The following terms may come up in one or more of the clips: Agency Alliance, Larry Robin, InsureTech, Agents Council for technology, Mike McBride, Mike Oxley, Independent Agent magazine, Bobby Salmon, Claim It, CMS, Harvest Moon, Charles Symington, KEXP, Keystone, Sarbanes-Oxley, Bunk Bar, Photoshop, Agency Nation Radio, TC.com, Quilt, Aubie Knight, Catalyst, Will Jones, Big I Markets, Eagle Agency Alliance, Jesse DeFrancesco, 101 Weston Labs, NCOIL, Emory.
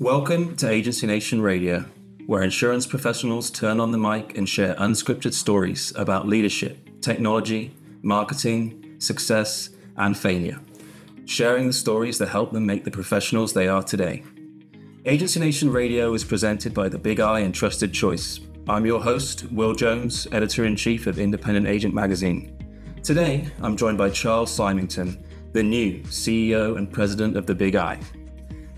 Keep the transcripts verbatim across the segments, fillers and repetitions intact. Welcome to Agency Nation Radio, where insurance professionals turn on the mic and share unscripted stories about leadership, technology, marketing, success, and failure, sharing the stories that help them make the professionals they are today. Agency Nation Radio is presented by the Big I and Trusted Choice. I'm your host, Will Jones, Editor-in-Chief of Independent Agent magazine. Today, I'm joined by Charles Symington, the new C E O and President of the Big I.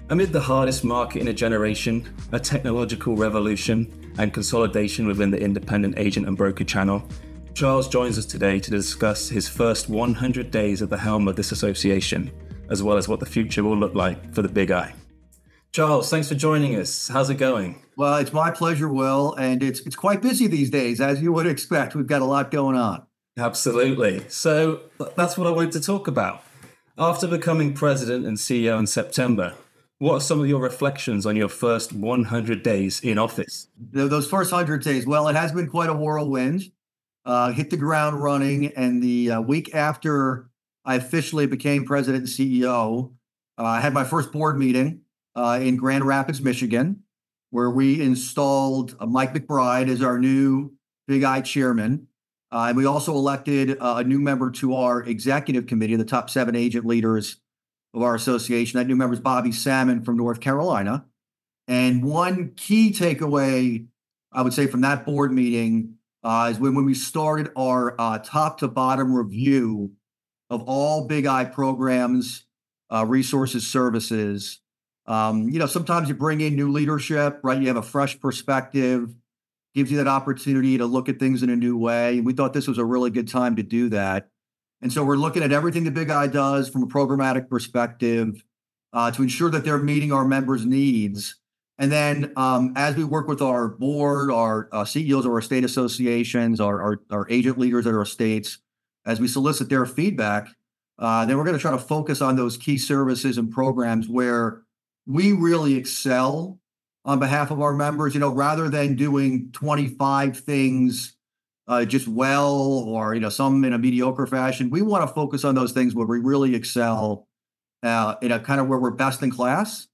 Amid the hardest market in a generation, a technological revolution, and consolidation within the independent agent and broker channel, Charles joins us today to discuss his first one hundred days at the helm of this association, as well as what the future will look like for the Big I. Charles, thanks for joining us. How's it going? Well, it's my pleasure, Will, and it's it's quite busy these days, as you would expect. We've got a lot going on. Absolutely. So that's what I wanted to talk about. After becoming president and C E O in September, what are some of your reflections on your first one hundred days in office? Those first one hundred days, well, it has been quite a whirlwind. Uh, hit the ground running, and the uh, week after I officially became president and C E O, uh, I had my first board meeting uh, in Grand Rapids, Michigan, where we installed uh, Mike McBride as our new Big I chairman. Uh, and we also elected uh, a new member to our executive committee, the top seven agent leaders of our association. That new member is Bobby Salmon from North Carolina. And one key takeaway, I would say, from that board meeting uh, is when, when we started our uh, top-to-bottom review of all Big I programs, uh, resources, services. Um, you know, sometimes you bring in new leadership, right? You have a fresh perspective. Gives you that opportunity to look at things in a new way. We thought this was a really good time to do that. And so we're looking at everything the Big I does from a programmatic perspective uh, to ensure that they're meeting our members' needs. And then um, as we work with our board, our uh, C E Os of our state associations, our, our, our agent leaders at our states, as we solicit their feedback, uh, then we're going to try to focus on those key services and programs where we really excel on behalf of our members, you know, rather than doing twenty-five things uh, just well, or, you know, some in a mediocre fashion. We want to focus on those things where we really excel, uh, in a kind of where we're best in class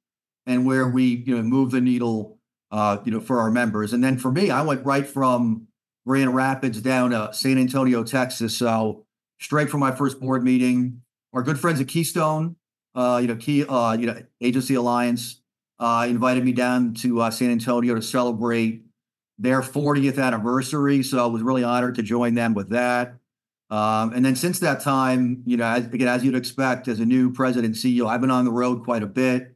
and where we, you know, move the needle, uh, you know, for our members. And then for me, I went right from Grand Rapids down to San Antonio, Texas. So straight from my first board meeting, our good friends at Keystone, uh, you know, Key, uh, you know, Agency Alliance, Uh, invited me down to uh, San Antonio to celebrate their fortieth anniversary. So I was really honored to join them with that. Um, and then since that time, you know, as, again, as you'd expect, as a new president and C E O, I've been on the road quite a bit,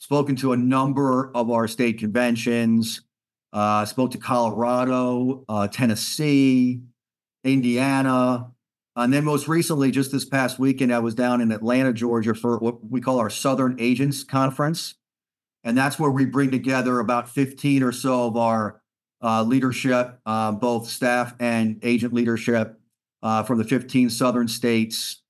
spoken to a number of our state conventions, uh, spoke to Colorado, uh, Tennessee, Indiana. And then most recently, just this past weekend, I was down in Atlanta, Georgia for what we call our Southern Agents Conference. And that's where we bring together about fifteen or so of our uh, leadership, uh, both staff and agent leadership uh, from the fifteen southern states.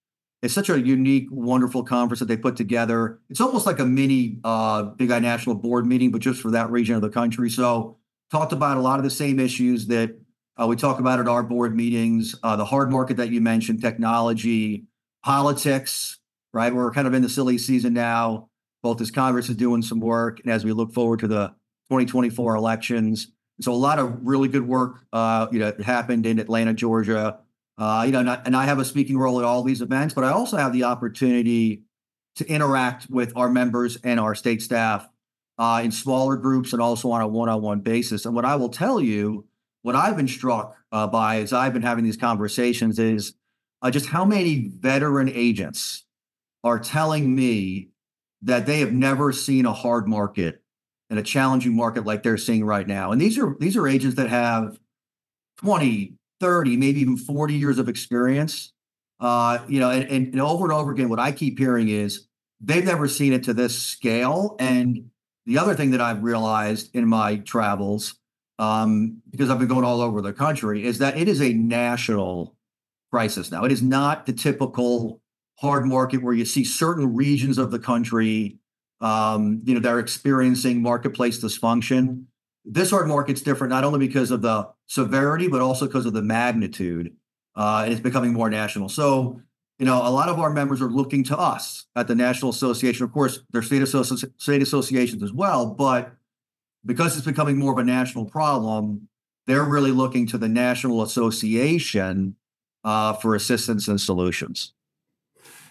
It's such a unique, wonderful conference that they put together. It's almost like a mini uh, Big I National Board meeting, but just for that region of the country. So talked about a lot of the same issues that uh, we talk about at our board meetings, uh, the hard market that you mentioned, technology, politics, right? We're kind of in the silly season now, both as Congress is doing some work and as we look forward to the twenty twenty-four elections. So a lot of really good work, uh, you know, happened in Atlanta, Georgia. Uh, you know, and I, and I have a speaking role at all these events, but I also have the opportunity to interact with our members and our state staff uh, in smaller groups and also on a one-on-one basis. And what I will tell you, what I've been struck uh, by as I've been having these conversations is uh, just how many veteran agents are telling me that they have never seen a hard market and a challenging market like they're seeing right now. And these are these are agents that have twenty, thirty, maybe even forty years of experience. Uh, you know, and, and, and over and over again, what I keep hearing is they've never seen it to this scale. And the other thing that I've realized in my travels, um, because I've been going all over the country, is that it is a national crisis now. It is not the typical hard market where you see certain regions of the country, um, you know, they're experiencing marketplace dysfunction. This hard market's different, not only because of the severity, but also because of the magnitude, uh, and it's becoming more national. So, you know, a lot of our members are looking to us at the National Association, of course, their state, associ- state associations as well, but because it's becoming more of a national problem, they're really looking to the National Association uh, for assistance and solutions.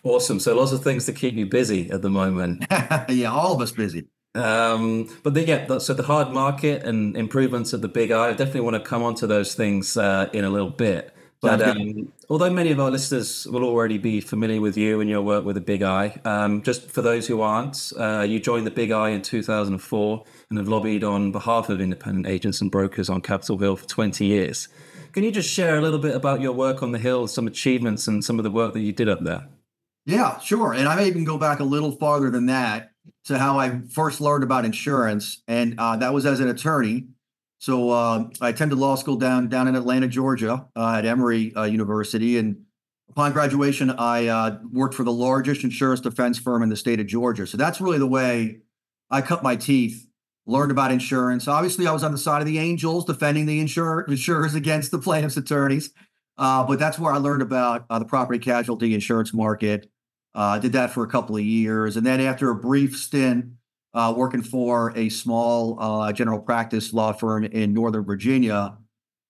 Awesome. So lots of things to keep you busy at the moment. Yeah, all of us busy. Um, but then, yeah, so the hard market and improvements of the Big I, I definitely want to come onto those things uh, in a little bit. But um, although many of our listeners will already be familiar with you and your work with the Big I, um, just for those who aren't, uh, you joined the Big I in two thousand four and have lobbied on behalf of independent agents and brokers on Capitol Hill for twenty years. Can you just share a little bit about your work on the Hill, some achievements and some of the work that you did up there? Yeah, sure. And I may even go back a little farther than that to how I first learned about insurance. And uh, that was as an attorney. So uh, I attended law school down down in Atlanta, Georgia, uh, at Emory uh, University. And upon graduation, I uh, worked for the largest insurance defense firm in the state of Georgia. So that's really the way I cut my teeth, learned about insurance. Obviously, I was on the side of the angels, defending the insur- insurers against the plaintiffs' attorneys. Uh, but that's where I learned about uh, the property casualty insurance market. I uh, did that for a couple of years. And then after a brief stint, Uh, working for a small uh, general practice law firm in Northern Virginia,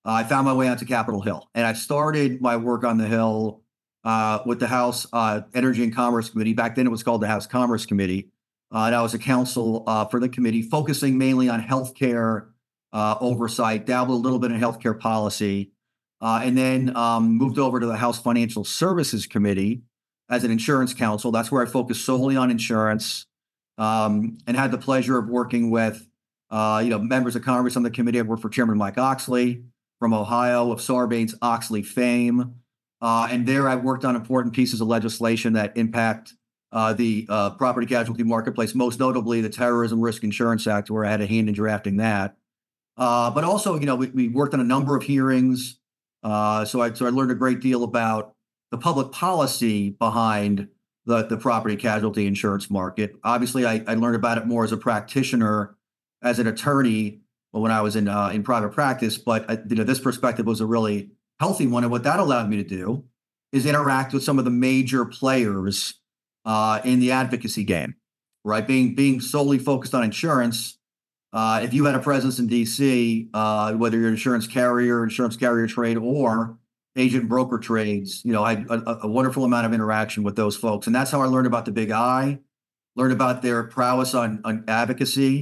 uh, I found my way out to Capitol Hill. And I started my work on the Hill uh, with the House uh, Energy and Commerce Committee. Back then it was called the House Commerce Committee. Uh, and I was a counsel uh, for the committee, focusing mainly on healthcare uh, oversight, dabbled a little bit in healthcare policy, uh, and then um, moved over to the House Financial Services Committee as an insurance counsel. That's where I focused solely on insurance. Um, and had the pleasure of working with, uh, you know, members of Congress on the committee. I worked for Chairman Mike Oxley from Ohio, of Sarbanes-Oxley fame. Uh, and there I worked on important pieces of legislation that impact uh, the uh, property casualty marketplace, most notably the Terrorism Risk Insurance Act, where I had a hand in drafting that. Uh, but also, you know, we, we worked on a number of hearings. Uh, so, I, so I learned a great deal about the public policy behind The, the property casualty insurance market. Obviously, I, I learned about it more as a practitioner, as an attorney, when I was in uh, in private practice. But I, you know, this perspective was a really healthy one, and what that allowed me to do is interact with some of the major players uh, in the advocacy game. Right, being being solely focused on insurance, uh, if you had a presence in D C, uh, whether you're an insurance carrier, insurance carrier trade, or agent broker trades, you know, I had a, a wonderful amount of interaction with those folks. And that's how I learned about the Big I, learned about their prowess on, on advocacy,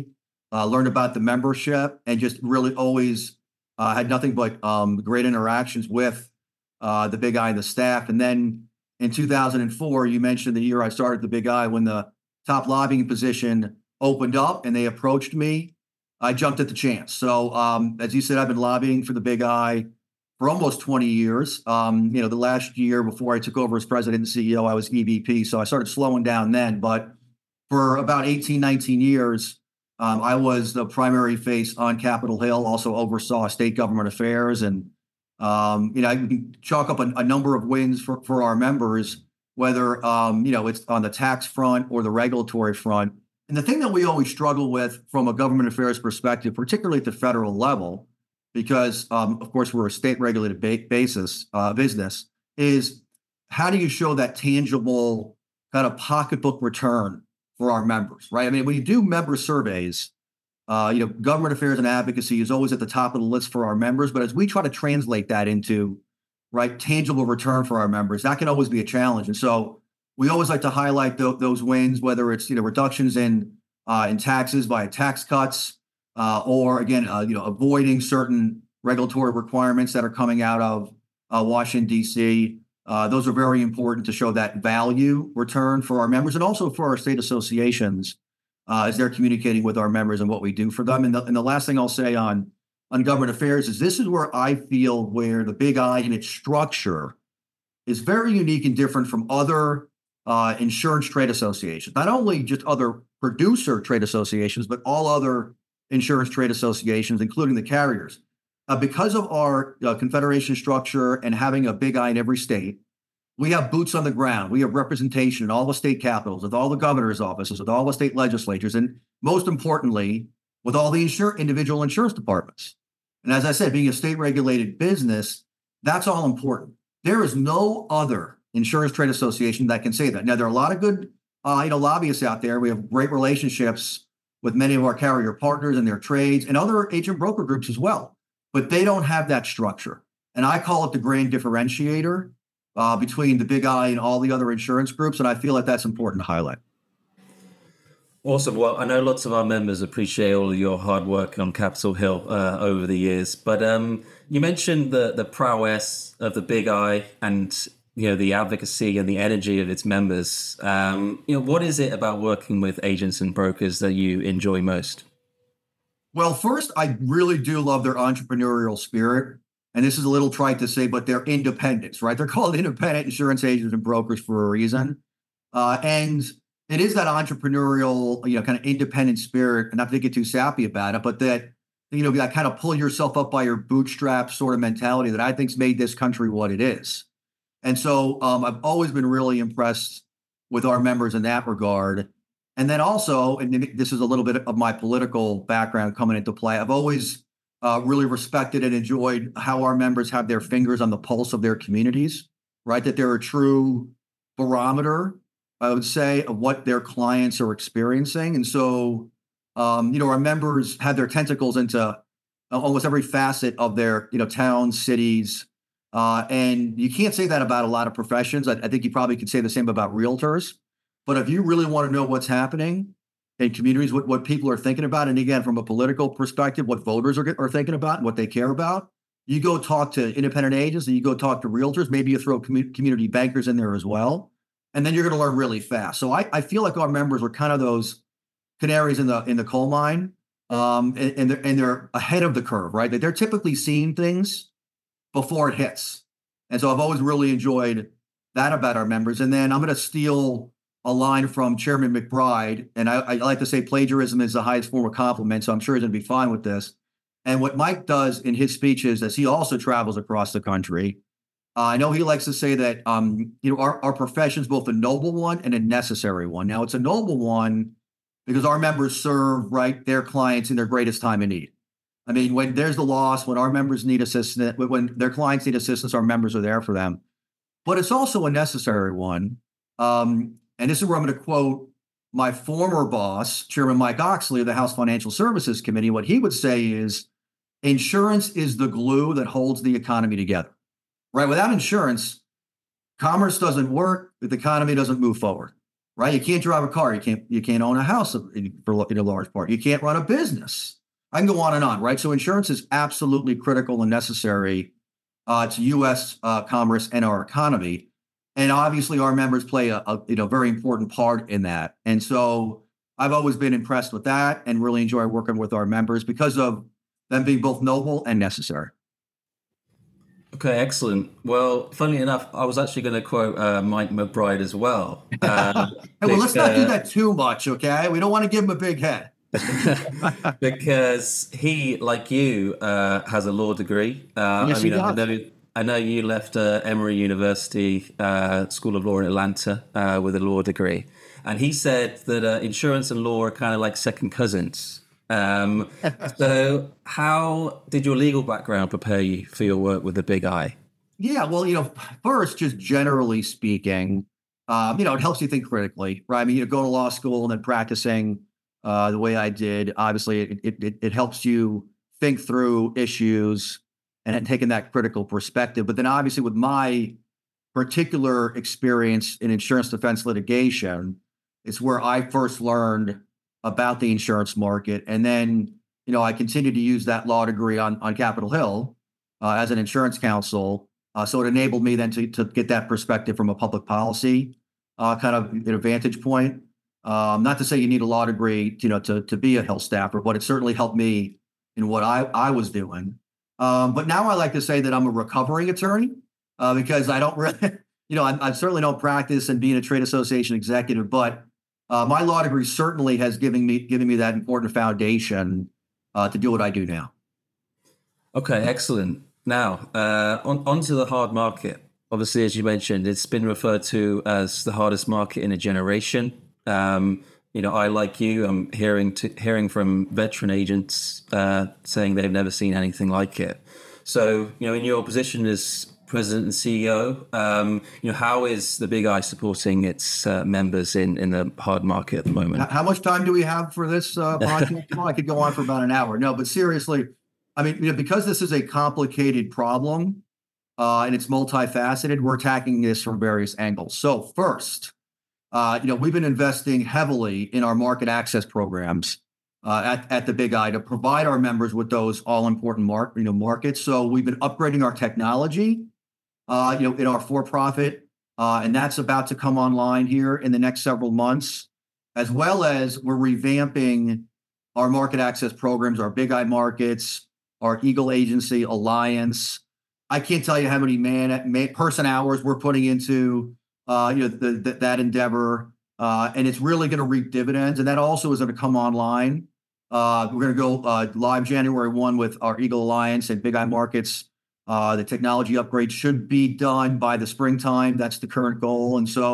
uh, learned about the membership, and just really always uh, had nothing but um, great interactions with uh, the Big I and the staff. And then in two thousand four, you mentioned the year I started the Big I, when the top lobbying position opened up and they approached me, I jumped at the chance. So um, as you said, I've been lobbying for the Big I for almost twenty years. Um, you know, the last year before I took over as president and C E O, I was E V P. So I started slowing down then. But for about eighteen, nineteen years, um, I was the primary face on Capitol Hill, also oversaw state government affairs. And, um, you know, I can chalk up a, a number of wins for, for our members, whether, um, you know, it's on the tax front or the regulatory front. And the thing that we always struggle with from a government affairs perspective, particularly at the federal level, because, um, of course, we're a state-regulated ba- basis uh, business, is how do you show that tangible kind of pocketbook return for our members, right? I mean, when you do member surveys, uh, you know, government affairs and advocacy is always at the top of the list for our members. But as we try to translate that into, right, tangible return for our members, that can always be a challenge. And so we always like to highlight th- those wins, whether it's, you know, reductions in uh, in taxes via tax cuts, Uh, or again, uh, you know, avoiding certain regulatory requirements that are coming out of uh, Washington, D C. Uh, those are very important to show that value return for our members and also for our state associations uh, as they're communicating with our members and what we do for them. And the, and the last thing I'll say on, on government affairs is this is where I feel where the Big I and its structure is very unique and different from other uh, insurance trade associations, not only just other producer trade associations, but all other insurance trade associations, including the carriers. Uh, because of our uh, confederation structure and having a Big I in every state, we have boots on the ground. We have representation in all the state capitals, with all the governor's offices, with all the state legislatures, and most importantly, with all the insur- individual insurance departments. And as I said, being a state-regulated business, that's all important. There is no other insurance trade association that can say that. Now, there are a lot of good uh, you know, lobbyists out there. We have great relationships with many of our carrier partners and their trades and other agent broker groups as well. But they don't have that structure. And I call it the grand differentiator uh, between the Big I and all the other insurance groups. And I feel like that's important to highlight. Awesome. Well, I know lots of our members appreciate all of your hard work on Capitol Hill uh, over the years. But um, you mentioned the, the prowess of the Big I and, you know, the advocacy and the energy of its members. Um, you know, what is it about working with agents and brokers that you enjoy most? Well, first, I really do love their entrepreneurial spirit. And this is a little trite to say, but they're independents, right? They're called independent insurance agents and brokers for a reason. Uh, and it is that entrepreneurial, you know, kind of independent spirit, and not to get too sappy about it, but that, you know, that kind of pull yourself up by your bootstraps sort of mentality that I think's made this country what it is. And so um, I've always been really impressed with our members in that regard. And then also, and this is a little bit of my political background coming into play, I've always Uh, really respected and enjoyed how our members have their fingers on the pulse of their communities, right? That they're a true barometer, I would say, of what their clients are experiencing. And so, um, you know, our members have their tentacles into almost every facet of their, you know, towns, cities. Uh, and you can't say that about a lot of professions. I, I think you probably could say the same about realtors. But if you really want to know what's happening in communities, what, what people are thinking about. And again, from a political perspective, what voters are, are thinking about and what they care about. You go talk to independent agents and you go talk to realtors. Maybe you throw commu- community bankers in there as well. And then you're going to learn really fast. So I, I feel like our members are kind of those canaries in the in the coal mine. Um, and, and, they're, and they're ahead of the curve, right? That they're typically seeing things before it hits. And so I've always really enjoyed that about our members. And then I'm going to steal a line from Chairman McBride, and I, I like to say plagiarism is the highest form of compliment, so I'm sure he's going to be fine with this. And what Mike does in his speeches is he also travels across the country. Uh, I know he likes to say that um, you know, our, our profession is both a noble one and a necessary one. Now, it's a noble one because our members serve, right, their clients in their greatest time of need. I mean, when there's the loss, when our members need assistance, when their clients need assistance, our members are there for them. But it's also a necessary one. Um, And this is where I'm going to quote my former boss, Chairman Mike Oxley of the House Financial Services Committee. What he would say is, insurance is the glue that holds the economy together, right? Without insurance, commerce doesn't work. The economy doesn't move forward, right? You can't drive a car. You can't you can't own a house in, in a large part. You can't run a business. I can go on and on, right? So insurance is absolutely critical and necessary uh, to U S uh, commerce and our economy. And obviously, our members play a, a you know very important part in that. And so I've always been impressed with that and really enjoy working with our members because of them being both noble and necessary. Okay, excellent. Well, funny enough, I was actually going to quote uh, Mike McBride as well. Uh, hey, well, let's not do that too much, okay? We don't want to give him a big head. Because he, like you, uh, has a law degree. Uh, yes, I mean, he does. I know, I know you left uh, Emory University uh, School of Law in Atlanta uh, with a law degree. And he said that uh, insurance and law are kind of like second cousins. Um, so how did your legal background prepare you for your work with the Big I? Yeah, well, you know, first, just generally speaking, um, you know, it helps you think critically, right? I mean, you know, going to law school and then practicing uh, the way I did, obviously, it, it, it helps you think through issues and taking that critical perspective. But then obviously with my particular experience in insurance defense litigation, it's where I first learned about the insurance market. And then, you know, I continued to use that law degree on, on Capitol Hill uh, as an insurance counsel. Uh, so it enabled me then to, to get that perspective from a public policy uh, kind of you know, vantage point. Um, not to say you need a law degree, you know, to, to be a Hill staffer, but it certainly helped me in what I, I was doing. Um, but now I like to say that I'm a recovering attorney uh, because I don't really, you know, I, I certainly don't practice and being a trade association executive, but uh, my law degree certainly has given me given me that important foundation uh, to do what I do now. Okay, excellent. Now, uh, on, on to the hard market. Obviously, as you mentioned, it's been referred to as the hardest market in a generation. Um, you know, I, like you, I'm hearing to, hearing from veteran agents uh, saying they've never seen anything like it. So, you know, in your position as President and C E O. Um, you know, how is the Big I supporting its uh, members in, in the hard market at the moment? How much time do we have for this uh, podcast? Well, I could go on for about an hour. No, but seriously, I mean, you know, because this is a complicated problem uh, and it's multifaceted, we're attacking this from various angles. So first, uh, you know, we've been investing heavily in our market access programs Uh, at, at the Big I to provide our members with those all-important mark, you know, markets. So we've been upgrading our technology, uh, you know, in our for-profit, uh, and that's about to come online here in the next several months, as well as we're revamping our market access programs, our Big I Markets, our Eagle Agency Alliance. I can't tell you how many man, man person hours we're putting into uh, you know the, the, that endeavor, uh, and it's really going to reap dividends. And that also is going to come online. Uh, we're going to go uh, live January first with our Eagle Alliance and Big I Markets. Uh, the technology upgrade should be done by the springtime. That's the current goal. And so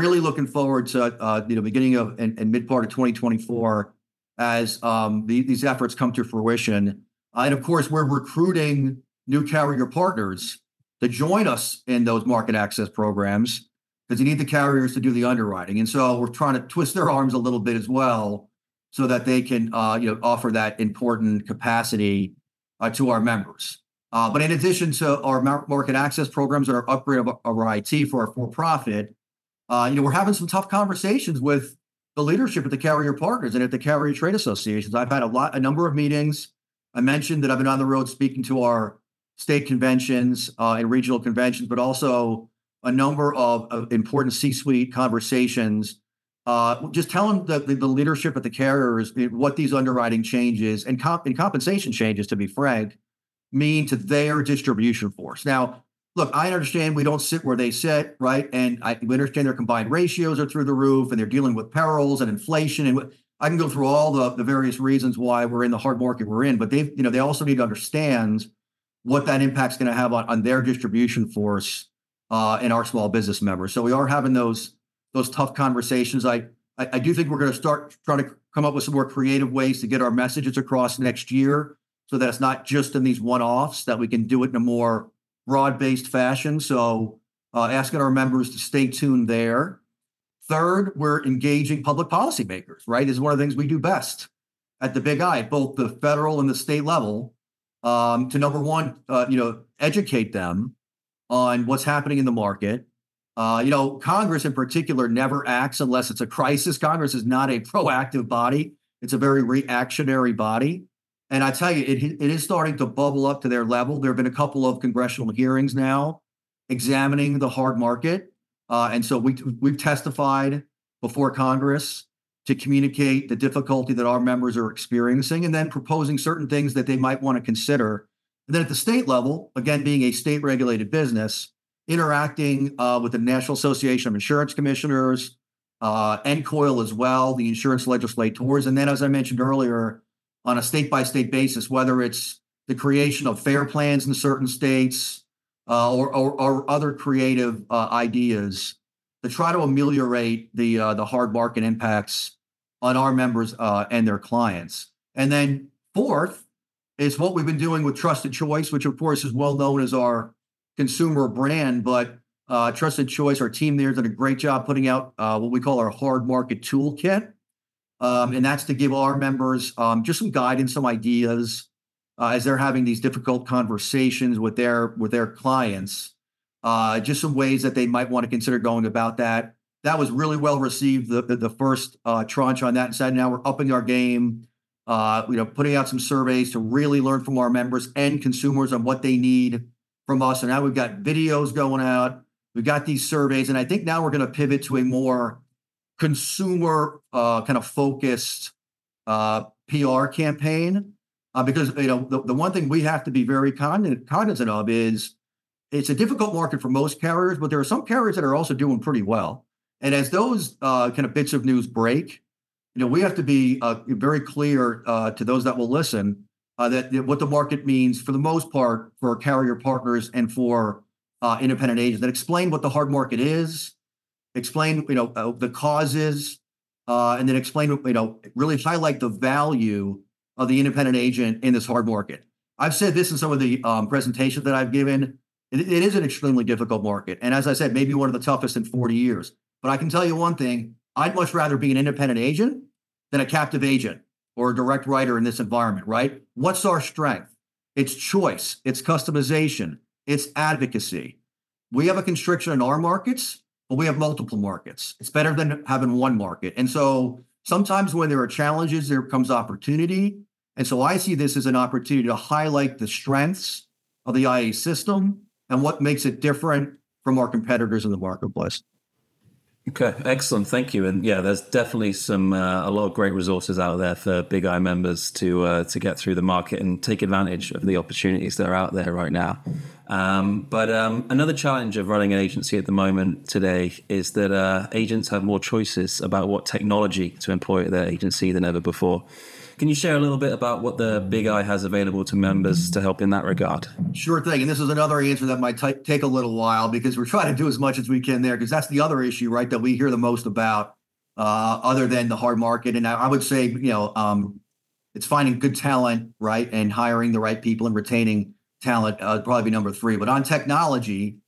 really looking forward to uh, you know, beginning of and, and mid-part of twenty twenty-four as um, the, these efforts come to fruition. Uh, and, of course, we're recruiting new carrier partners to join us in those market access programs because you need the carriers to do the underwriting. And so we're trying to twist their arms a little bit as well, so that they can, uh, you know, offer that important capacity uh, to our members. Uh, but in addition to our market access programs and our upgrade of our I T for our for-profit, uh, you know, we're having some tough conversations with the leadership at the carrier partners and at the carrier trade associations. I've had a lot, a number of meetings. I mentioned that I've been on the road speaking to our state conventions uh, and regional conventions, but also a number of, of important C-suite conversations. Uh, just telling the, the leadership at the carriers what these underwriting changes and, comp- and compensation changes, to be frank, mean to their distribution force. Now, look, I understand we don't sit where they sit, right? And I we understand their combined ratios are through the roof and they're dealing with perils and inflation. And I can go through all the, the various reasons why we're in the hard market we're in, but they've, you know, they also need to understand what that impact's going to have on, on their distribution force uh, and our small business members. So we are having those those tough conversations. I, I I do think we're going to start trying to come up with some more creative ways to get our messages across next year so that it's not just in these one-offs, that we can do it in a more broad-based fashion. So uh, asking our members to stay tuned there. Third, we're engaging public policymakers, right? This is one of the things we do best at the Big I, both the federal and the state level, um, to number one, uh, you know, educate them on what's happening in the market. Uh, you know, Congress in particular never acts unless it's a crisis. Congress is not a proactive body. It's a very reactionary body. And I tell you, it, it is starting to bubble up to their level. There have been a couple of congressional hearings now examining the hard market. Uh, and so we, we've testified before Congress to communicate the difficulty that our members are experiencing and then proposing certain things that they might want to consider. And then at the state level, again, being a state-regulated business, interacting uh, with the National Association of Insurance Commissioners, uh, N C O I L as well, the insurance legislators. And then, as I mentioned earlier, on a state-by-state basis, whether it's the creation of fair plans in certain states uh, or, or, or other creative uh, ideas to try to ameliorate the, uh, the hard market impacts on our members uh, and their clients. And then fourth is what we've been doing with Trusted Choice, which, of course, is well known as our consumer brand, but uh, Trusted Choice, our team there, did a great job putting out uh, what we call our hard market toolkit. Um, and that's to give our members um, just some guidance, some ideas uh, as they're having these difficult conversations with their with their clients, uh, just some ways that they might want to consider going about that. That was really well received, the, the, the first uh, tranche on that side. Now we're upping our game, uh, you know, putting out some surveys to really learn from our members and consumers on what they need from us. And now we've got videos going out. We've got these surveys. And I think now we're going to pivot to a more consumer uh, kind of focused uh, P R campaign uh, because, you know, the, the one thing we have to be very cogn- cognizant of is it's a difficult market for most carriers, but there are some carriers that are also doing pretty well. And as those uh, kind of bits of news break, you know, we have to be uh, very clear uh, to those that will listen Uh, that, that what the market means for the most part for carrier partners and for uh, independent agents, that explain what the hard market is, explain, you know, uh, the causes, uh, and then explain, you know, really highlight the value of the independent agent in this hard market. I've said this in some of the um, presentations that I've given. It, it is an extremely difficult market. And as I said, maybe one of the toughest in forty years. But I can tell you one thing, I'd much rather be an independent agent than a captive agent or a direct writer in this environment, right? What's our strength? It's choice, it's customization, it's advocacy. We have a constriction in our markets, but we have multiple markets. It's better than having one market. And so sometimes when there are challenges, there comes opportunity. And so I see this as an opportunity to highlight the strengths of the I A system and what makes it different from our competitors in the marketplace. Okay, excellent. Thank you. And yeah, there's definitely some uh, a lot of great resources out there for Big I members to uh, to get through the market and take advantage of the opportunities that are out there right now. Um, but um, another challenge of running an agency at the moment today is that uh, agents have more choices about what technology to employ at their agency than ever before. Can you share a little bit about what the Big I has available to members to help in that regard? Sure thing. And this is another answer that might t- take a little while because we're trying to do as much as we can there, because that's the other issue, right, that we hear the most about uh, other than the hard market. And I, I would say, you know, um, it's finding good talent, right, and hiring the right people and retaining talent uh, would probably be number three. But on technology,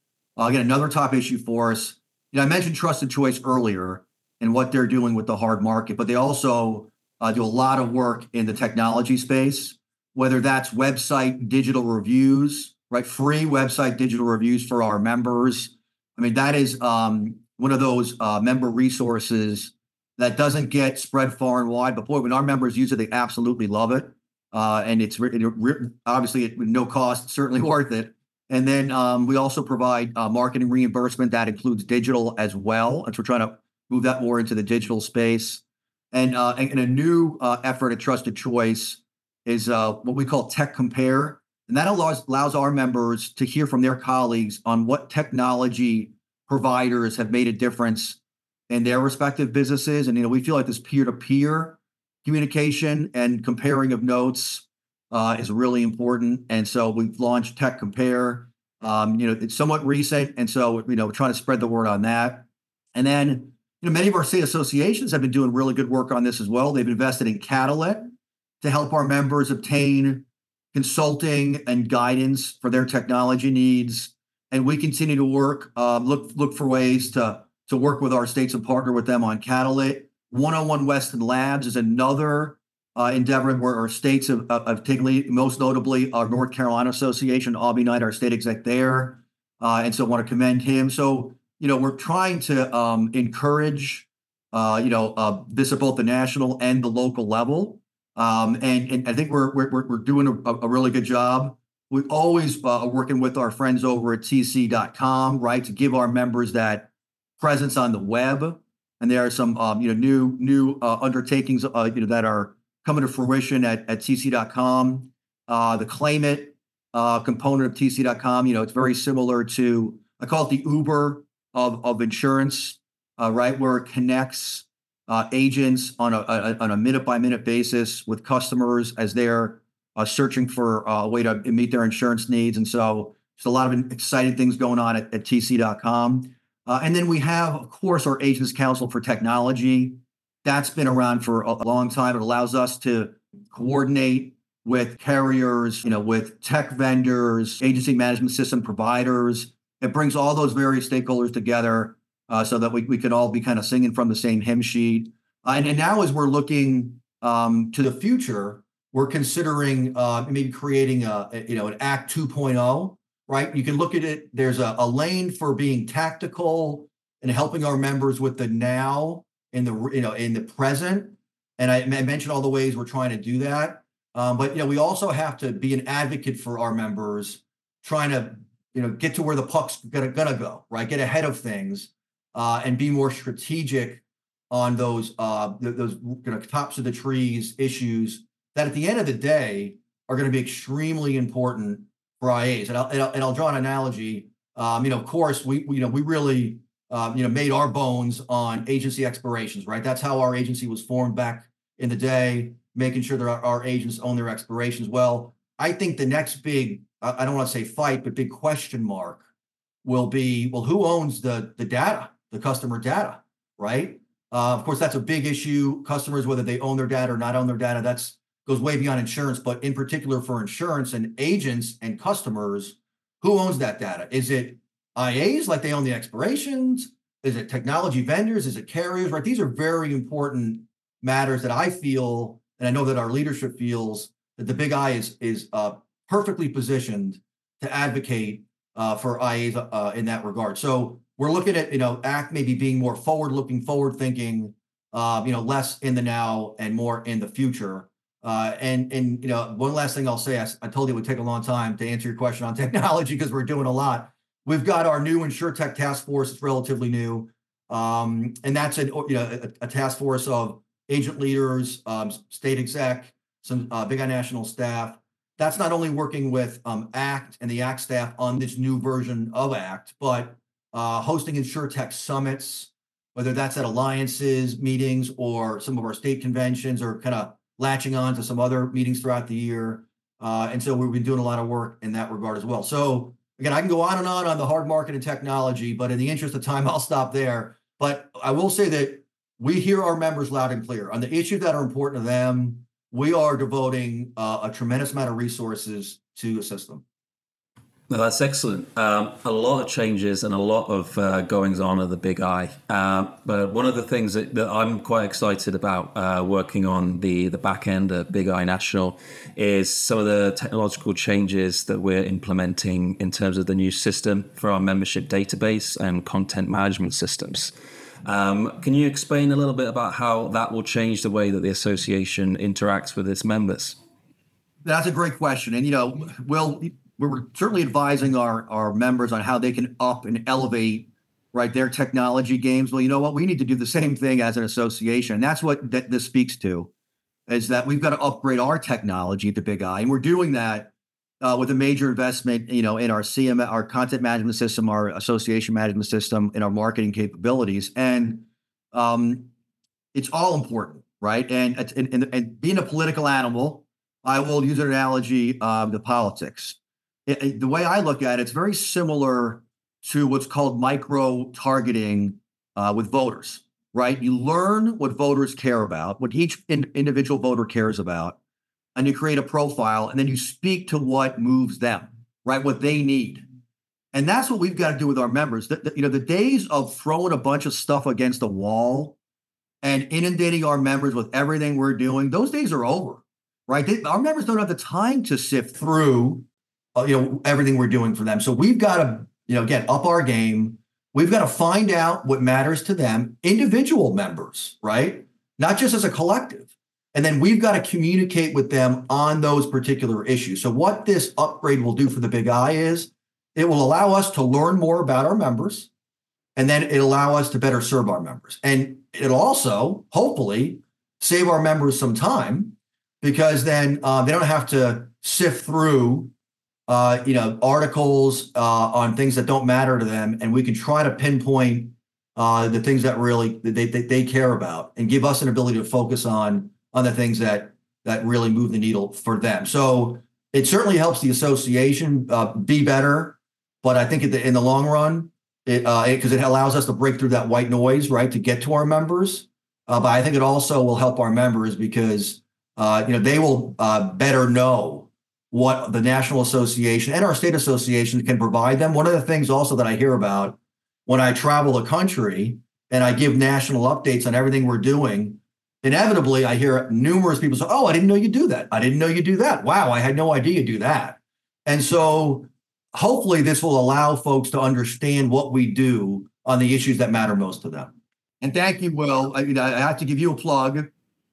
uh, again, another top issue for us. You know, I mentioned Trusted Choice earlier and what they're doing with the hard market, but they also Uh, do a lot of work in the technology space, whether that's website digital reviews, right? Free website digital reviews for our members. I mean, that is um, one of those uh, member resources that doesn't get spread far and wide. But boy, when our members use it, they absolutely love it. Uh, and it's it, it, obviously at no cost, certainly worth it. And then um, we also provide uh, marketing reimbursement that includes digital as well. And so we're trying to move that more into the digital space. And, uh, and a new uh, effort at Trusted Choice is uh, what we call Tech Compare. And that allows, allows our members to hear from their colleagues on what technology providers have made a difference in their respective businesses. And, you know, we feel like this peer-to-peer communication and comparing of notes uh, is really important. And so we've launched Tech Compare. Um, you know, it's somewhat recent. And so, you know, we're trying to spread the word on that. And then, you know, many of our state associations have been doing really good work on this as well. They've invested in Catalyst to help our members obtain consulting and guidance for their technology needs. And we continue to work, uh, look look for ways to, to work with our states and partner with them on Catalyst. one oh one Weston Labs is another uh, endeavor where our states have, have taken lead, most notably our North Carolina Association, Aubie Knight, our state exec there. Uh, and so I want to commend him. So, you know, we're trying to um, encourage, uh, you know, uh, this at both the national and the local level. Um, and, and I think we're we're, we're doing a, a really good job. We're always uh, working with our friends over at T C dot com, right, to give our members that presence on the web. And there are some, um, you know, new new uh, undertakings, uh, you know, that are coming to fruition at, at T C dot com. Uh, the Claim It uh, component of T C dot com, you know, it's very similar to, I call it the Uber Of, of insurance, uh, right, where it connects uh, agents on a, a on a minute by minute basis with customers as they're uh, searching for uh, a way to meet their insurance needs. And so there's a lot of exciting things going on at, at T C dot com. Uh, and then we have, of course, our Agents Council for Technology. That's been around for a long time. It allows us to coordinate with carriers, you know, with tech vendors, agency management system providers. It brings all those various stakeholders together uh, so that we, we can all be kind of singing from the same hymn sheet. Uh, and, and now as we're looking um, to the future, we're considering uh, maybe creating a, a, you know, an Act two point oh, right? You can look at it. There's a, a lane for being tactical and helping our members with the now and the, you know, in the present. And I, I mentioned all the ways we're trying to do that. Um, but, you know, we also have to be an advocate for our members, trying to, you know, get to where the puck's gonna, gonna go, right? Get ahead of things uh, and be more strategic on those uh, th- those you know, tops of the trees issues that at the end of the day are going to be extremely important for I As. And I'll, and I'll, and I'll draw an analogy. Um, you know, of course, we, we you know we really uh, you know made our bones on agency expirations, right? That's how our agency was formed back in the day, making sure that our, our agents own their expirations. Well, I think the next big, I don't want to say fight, but big question mark will be, well, who owns the, the data, the customer data, right? Uh, of course, that's a big issue. Customers, whether they own their data or not own their data, that's goes way beyond insurance, but in particular for insurance and agents and customers Who owns that data? Is it I As, like they own the expirations? Is it technology vendors? Is it carriers, right? These are very important matters that I feel, and I know that our leadership feels, that the Big I is, is uh, perfectly positioned to advocate uh, for I As uh, in that regard. So we're looking at, you know, ACT maybe being more forward-looking, forward-thinking, uh, you know, less in the now and more in the future. Uh, and, and you know, one last thing I'll say, I, I told you it would take a long time to answer your question on technology because we're doing a lot. We've got our new InsureTech task force. It's relatively new. Um, and that's an, you know, a, a task force of agent leaders, um, state exec, some uh, Big I national staff. That's not only working with um, ACT and the ACT staff on this new version of ACT, but uh, hosting InsureTech summits, whether that's at alliances, meetings, or some of our state conventions, or kind of latching on to some other meetings throughout the year. Uh, and so we've been doing a lot of work in that regard as well. So again, I can go on and on on the hard market and technology, but in the interest of time, I'll stop there. But I will say that we hear our members loud and clear. On the issues that are important to them, we are devoting uh, a tremendous amount of resources to assist them. No, that's excellent. Um, a lot of changes and a lot of uh, goings on at the Big I. Um, but one of the things that, that I'm quite excited about uh, working on the, the back end of Big I National is some of the technological changes that we're implementing in terms of the new system for our membership database and content management systems. Um, can you explain a little bit about how that will change the way that the association interacts with its members? That's a great question. And, you know, Will, we're certainly advising our, our members on how they can up and elevate, right, their technology games. Well, you know what? We need to do the same thing as an association. And that's what th- this speaks to, is that we've got to upgrade our technology at the Big I. And we're doing that uh, with a major investment, you know, in our C M S, our content management system, our association management system, and our marketing capabilities. And um, it's all important, right? And, and, and, and being a political animal, I will use an analogy um, to politics. It, it, the way I look at it, it's very similar to what's called micro-targeting uh, with voters, right? You learn what voters care about, what each in, individual voter cares about, and you create a profile, and then you speak to what moves them, right, what they need. And that's what we've got to do with our members. The, the, you know, the days of throwing a bunch of stuff against a wall and inundating our members with everything we're doing, those days are over, right? They, our members don't have the time to sift through Uh, you know, everything we're doing for them. So we've got to, you know, get up our game. We've got to find out what matters to them, individual members, right? Not just as a collective. And then we've got to communicate with them on those particular issues. So what this upgrade will do for the Big I is it will allow us to learn more about our members, and then it'll allow us to better serve our members. And it'll also, hopefully, save our members some time, because then uh, they don't have to sift through Uh, you know, articles uh, on things that don't matter to them, and we can try to pinpoint uh, the things that really that they, they they care about, and give us an ability to focus on on the things that that really move the needle for them. So it certainly helps the association uh, be better, but I think at the, in the long run, it because uh, it, it allows us to break through that white noise, right, to get to our members. Uh, but I think it also will help our members because uh, you know they will uh, better know what the National Association and our state association can provide them. One of the things also that I hear about when I travel the country and I give national updates on everything we're doing, inevitably I hear numerous people say, oh, I didn't know you do that. I didn't know you do that. Wow, I had no idea you do that. And so hopefully this will allow folks to understand what we do on the issues that matter most to them. And thank you, Will. I mean, I have to give you a plug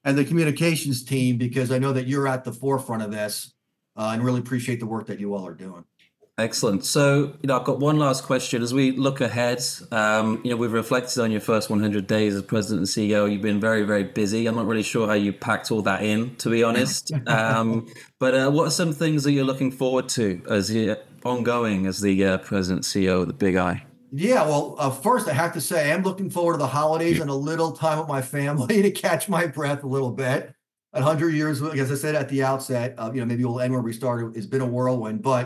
and the communications team, because I know that you're at the forefront of this. Uh, and really appreciate the work that you all are doing. Excellent. So, you know, I've got one last question. As we look ahead, um, you know, we've reflected on your first one hundred days as president and C E O. You've been very, very busy. I'm not really sure how you packed all that in, to be honest. Um, but uh, what are some things that you're looking forward to as you're ongoing as the uh, president and C E O of the Big I? Yeah, well, uh, first, I have to say, I'm looking forward to the holidays and a little time with my family to catch my breath a little bit. A hundred years, as I said at the outset, uh, you know, maybe we'll end where we started. It's been a whirlwind, but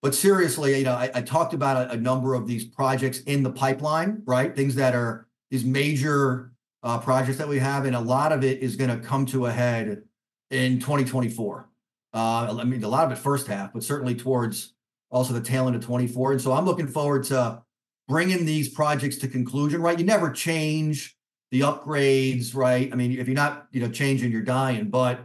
but seriously, you know, I, I talked about a, a number of these projects in the pipeline, right? Things that are these major uh, projects that we have, and a lot of it is going to come to a head in twenty twenty-four. Uh, I mean, a lot of it first half, but certainly towards also the tail end of twenty-four. And so I'm looking forward to bringing these projects to conclusion, right? You never change the upgrades, right? I mean, if you're not, you know, changing, you're dying. But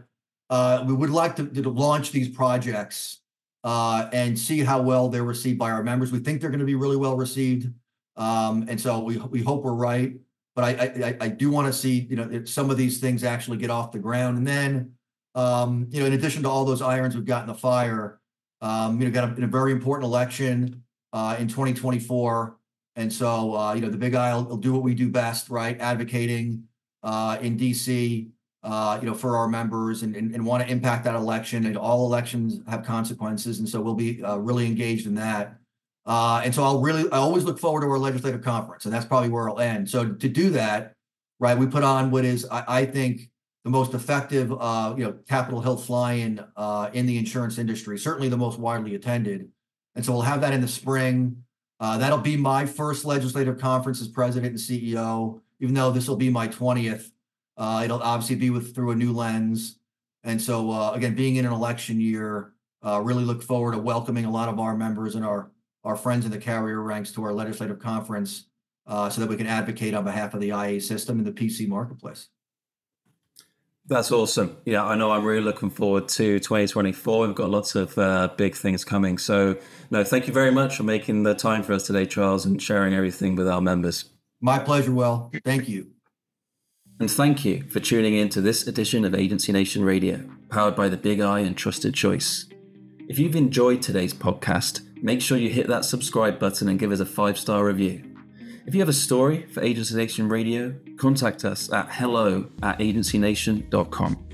uh, we would like to, to launch these projects uh, and see how well they're received by our members. We think they're going to be really well received. Um, and so we we hope we're right. But I I, I do want to see, you know, some of these things actually get off the ground. And then, um, you know, in addition to all those irons we've got in the fire, um, you know, got a, in a very important election uh, in twenty twenty-four. And so, uh, you know, the Big I will, will do what we do best, right? Advocating uh, in D C, uh, you know, for our members and, and, and want to impact that election. And all elections have consequences. And so we'll be uh, really engaged in that. Uh, and so I'll really, I always look forward to our legislative conference, and that's probably where I'll end. So to do that, right, we put on what is, I, I think, the most effective, uh, you know, Capitol Hill fly-in uh, in the insurance industry, certainly the most widely attended. And so we'll have that in the spring. Uh, that'll be my first legislative conference as president and C E O, even though this will be my twentieth. Uh, it'll obviously be with through a new lens. And so, uh, again, being in an election year, uh, really look forward to welcoming a lot of our members and our our friends in the carrier ranks to our legislative conference uh, so that we can advocate on behalf of the I A system and the P C marketplace. That's awesome. Yeah, I know I'm really looking forward to twenty twenty-four. We've got lots of uh, big things coming. So, no, thank you very much for making the time for us today, Charles, and sharing everything with our members. My pleasure, Will. Thank you. And thank you for tuning in to this edition of Agency Nation Radio, powered by the Big I and Trusted Choice. If you've enjoyed today's podcast, make sure you hit that subscribe button and give us a five-star review. If you have a story for Agency Nation Radio, contact us at hello at agency nation dot com.